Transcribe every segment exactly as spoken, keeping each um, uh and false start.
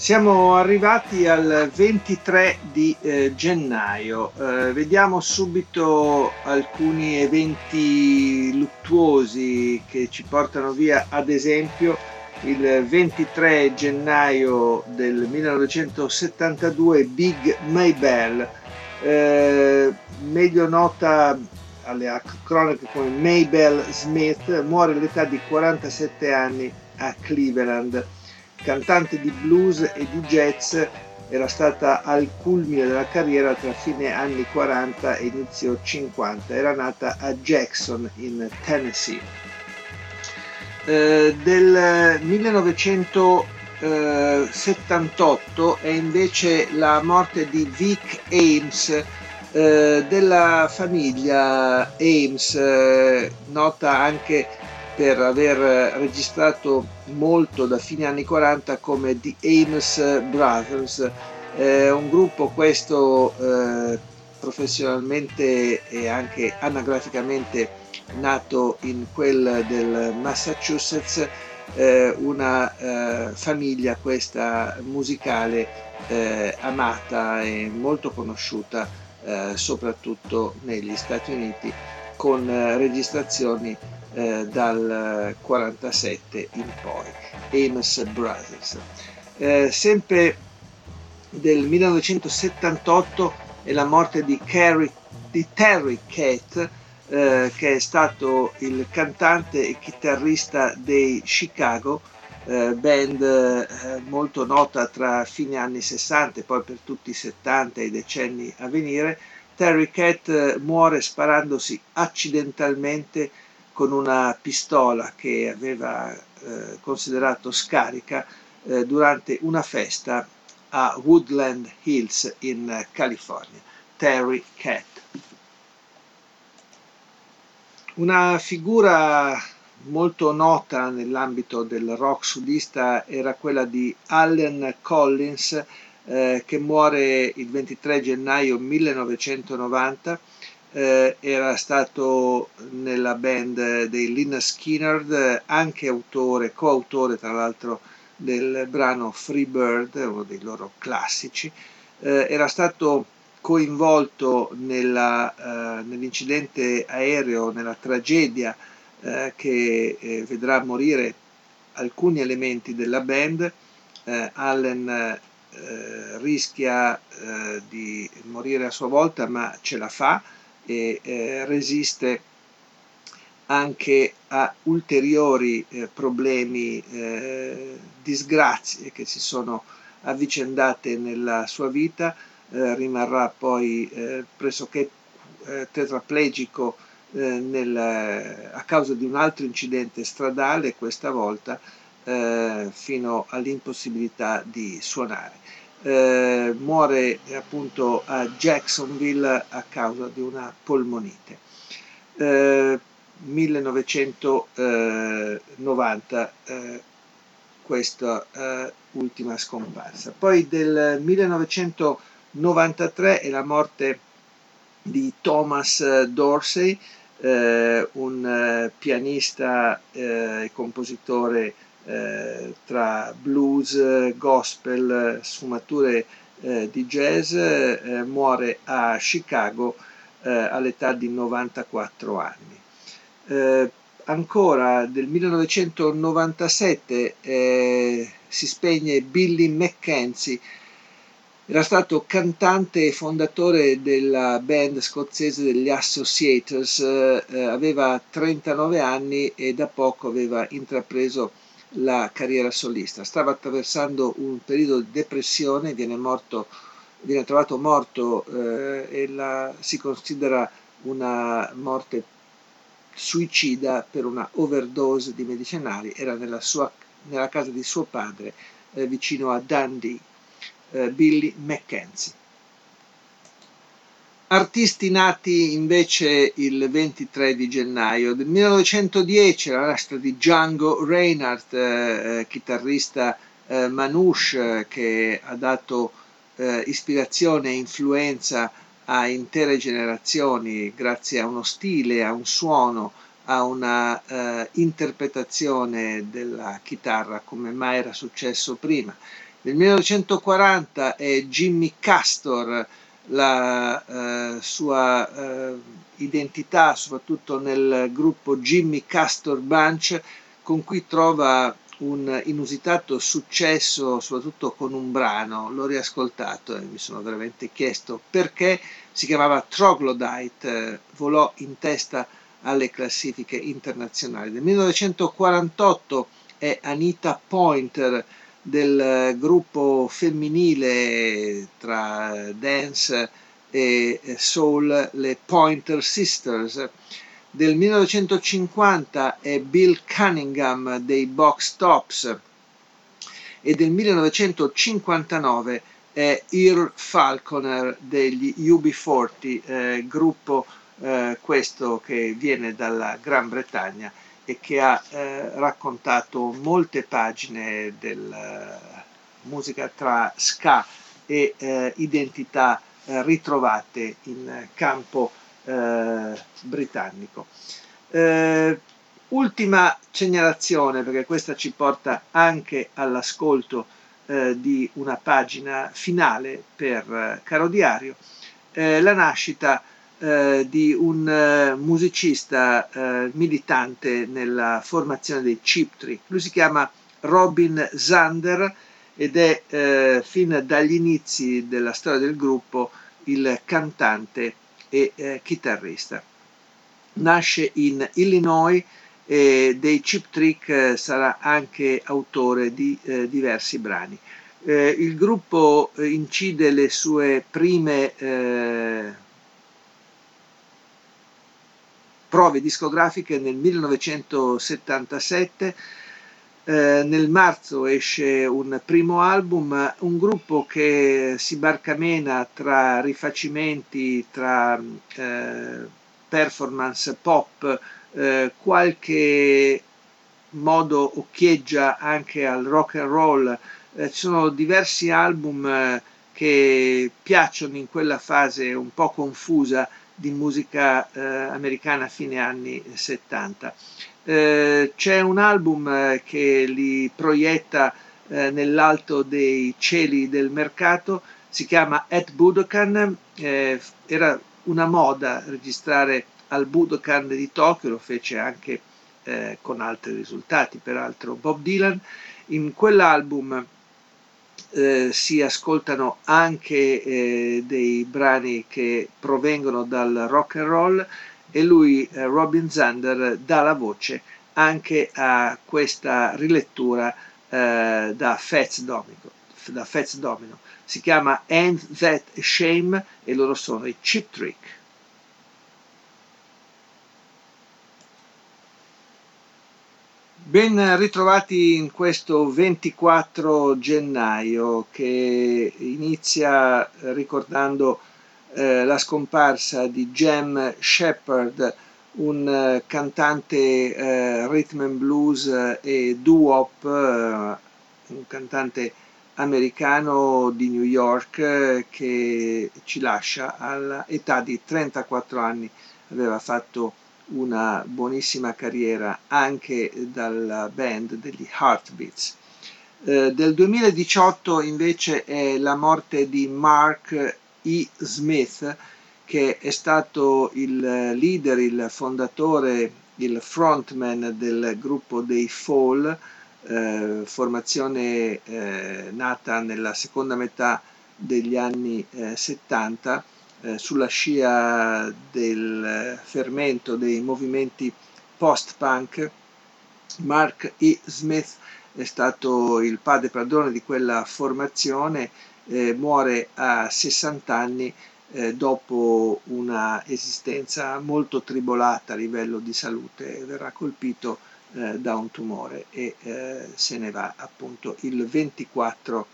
Siamo arrivati al ventitré di eh, gennaio, eh, vediamo subito alcuni eventi luttuosi che ci portano via. Ad esempio, il ventitré gennaio del millenovecentosettantadue Big Maybelle, eh, meglio nota alle cronache come Maybelle Smith, muore all'età di quarantasette anni a Cleveland. Cantante di blues e di jazz, era stata al culmine della carriera tra fine anni quaranta e inizio cinquanta. Era nata a Jackson in Tennessee. Eh, del millenovecentosettantotto è invece la morte di Vic Ames, eh, della famiglia Ames, eh, nota anche per aver registrato molto da fine anni quaranta come The Ames Brothers, eh, un gruppo questo eh, professionalmente e anche anagraficamente nato in quel del Massachusetts, eh, una eh, famiglia questa musicale eh, amata e molto conosciuta eh, soprattutto negli Stati Uniti, con eh, registrazioni Eh, dal quarantasette in poi. Ames Brothers. Eh, sempre del millenovecentosettantotto è la morte di, Carrie, di Terry Kath, eh, che è stato il cantante e chitarrista dei Chicago, eh, band eh, molto nota tra fine anni sessanta e poi per tutti i settanta e i decenni a venire. Terry Kath eh, muore sparandosi accidentalmente con una pistola che aveva eh, considerato scarica eh, durante una festa a Woodland Hills in California. Terry Kath. Una figura molto nota nell'ambito del rock sudista era quella di Allen Collins, eh, che muore il ventitré gennaio millenovecentonovanta. Eh, era stato nella band dei Lynyrd Skynyrd, anche autore, coautore tra l'altro del brano Free Bird, uno dei loro classici. Eh, era stato coinvolto nella, eh, nell'incidente aereo, nella tragedia eh, che eh, vedrà morire alcuni elementi della band. eh, Allen eh, rischia eh, di morire a sua volta, ma ce la fa e eh, resiste anche a ulteriori eh, problemi, eh, disgrazie che si sono avvicendate nella sua vita. Eh, rimarrà poi eh, pressoché eh, tetraplegico eh, nel, a causa di un altro incidente stradale, questa volta eh, fino all'impossibilità di suonare. Eh, muore appunto a Jacksonville a causa di una polmonite. Eh, millenovecentonovanta eh, questa eh, ultima scomparsa. Poi del millenovecentonovantatré è la morte di Thomas Dorsey, eh, un pianista e eh, compositore Eh, tra blues, gospel, sfumature eh, di jazz. Eh, muore a Chicago eh, all'età di novantaquattro anni. Eh, ancora del millenovecentonovantasette eh, si spegne Billy McKenzie, era stato cantante e fondatore della band scozzese degli Associates, eh, aveva trentanove anni e da poco aveva intrapreso la carriera solista. Stava attraversando un periodo di depressione, viene morto, viene trovato morto eh, e la si considera una morte suicida per una overdose di medicinali. Era nella sua nella casa di suo padre, eh, vicino a Dundee, eh, Billy McKenzie. Artisti nati invece il ventitré di gennaio del millenovecentodieci, la nascita di Django Reinhardt, eh, chitarrista eh, manouche, che ha dato eh, ispirazione e influenza a intere generazioni grazie a uno stile, a un suono, a una eh, interpretazione della chitarra come mai era successo prima. Nel millenovecentoquaranta è Jimmy Castor. La eh, sua eh, identità soprattutto nel gruppo Jimmy Castor Bunch, con cui trova un inusitato successo soprattutto con un brano. L'ho riascoltato e mi sono veramente chiesto perché. Si chiamava Troglodyte, eh, volò in testa alle classifiche internazionali. Nel millenovecentoquarantotto è Anita Pointer, del gruppo femminile tra dance e soul, le Pointer Sisters. Del millenovecentocinquanta è Bill Cunningham dei Box Tops e del millenovecentocinquantanove è Earl Falconer degli U B quaranta, eh, gruppo eh, questo che viene dalla Gran Bretagna e che ha eh, raccontato molte pagine della musica tra ska e eh, identità eh, ritrovate in campo eh, britannico. Eh, ultima segnalazione, perché questa ci porta anche all'ascolto eh, di una pagina finale per eh, Caro Diario, eh, la nascita Eh, di un eh, musicista eh, militante nella formazione dei Cheap Trick. Lui si chiama Robin Zander ed è eh, fin dagli inizi della storia del gruppo il cantante e eh, chitarrista. Nasce in Illinois e dei Cheap Trick eh, sarà anche autore di eh, diversi brani. Eh, il gruppo eh, incide le sue prime eh, prove discografiche nel millenovecentosettantasette, eh, nel marzo esce un primo album, un gruppo che si barcamena tra rifacimenti, tra eh, performance pop, eh, qualche modo occhieggia anche al rock and roll. Eh, ci sono diversi album eh, che piacciono in quella fase un po' confusa di musica eh, americana a fine anni settanta. Eh, c'è un album eh, che li proietta eh, nell'alto dei cieli del mercato, si chiama At Budokan. Eh, era una moda registrare al Budokan di Tokyo, lo fece anche eh, con altri risultati, peraltro Bob Dylan. In quell'album Eh, si ascoltano anche eh, dei brani che provengono dal rock and roll e lui, eh, Robin Zander, dà la voce anche a questa rilettura eh, da Fats Domino, da Fats Domino. Si chiama Ain't That a Shame e loro sono i Cheap Trick. Ben ritrovati in questo ventiquattro gennaio, che inizia ricordando eh, la scomparsa di Jam Shepherd, un eh, cantante eh, rhythm and blues e doo-wop, eh, un cantante americano di New York eh, che ci lascia all'età di trentaquattro anni. Aveva fatto una buonissima carriera anche dalla band degli Heartbeats. Eh, del duemiladiciotto invece è la morte di Mark E. Smith, che è stato il leader, il fondatore, il frontman del gruppo dei Fall, eh, formazione eh, nata nella seconda metà degli anni eh, settanta, sulla scia del fermento dei movimenti post-punk. Mark E. Smith è stato il padre padrone di quella formazione, eh, muore a sessanta anni eh, dopo una esistenza molto tribolata a livello di salute. Verrà colpito eh, da un tumore e eh, se ne va appunto il ventiquattro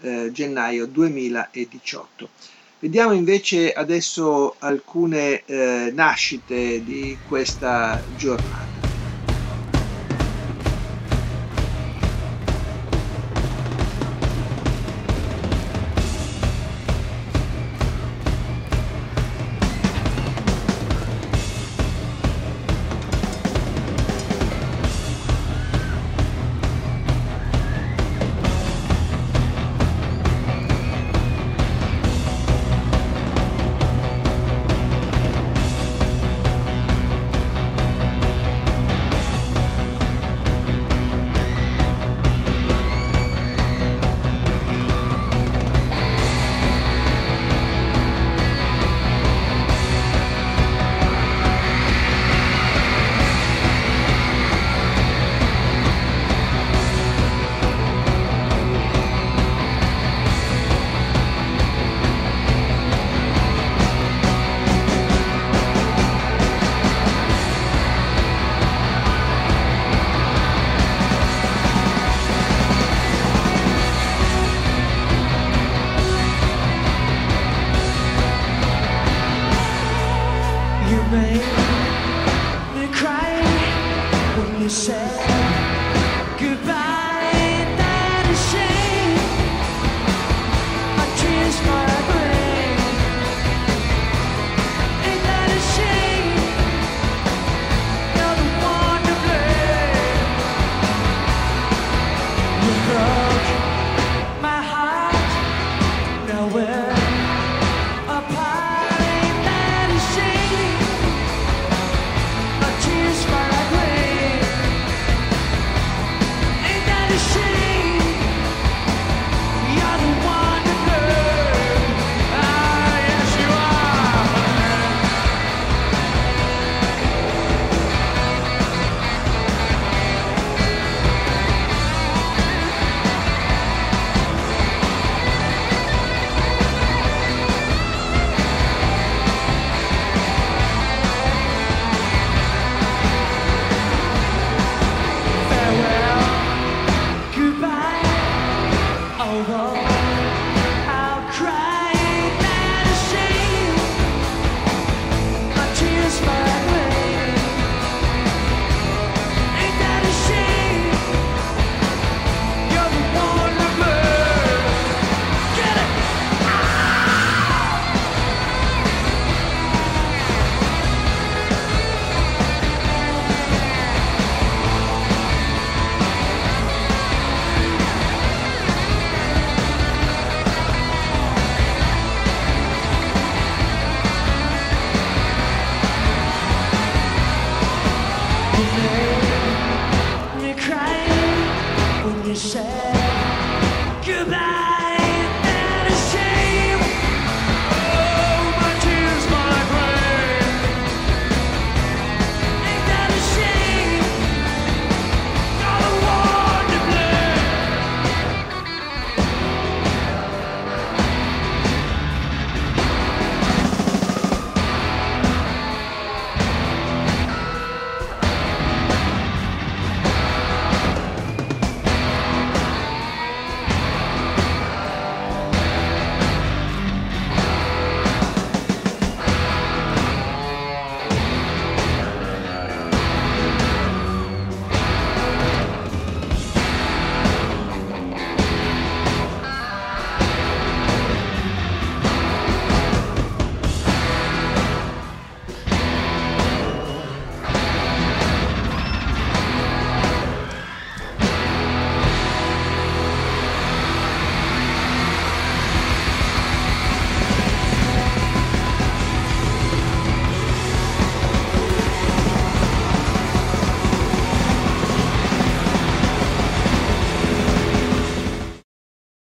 eh, gennaio duemiladiciotto. Vediamo invece adesso alcune eh, nascite di questa giornata. Goodbye.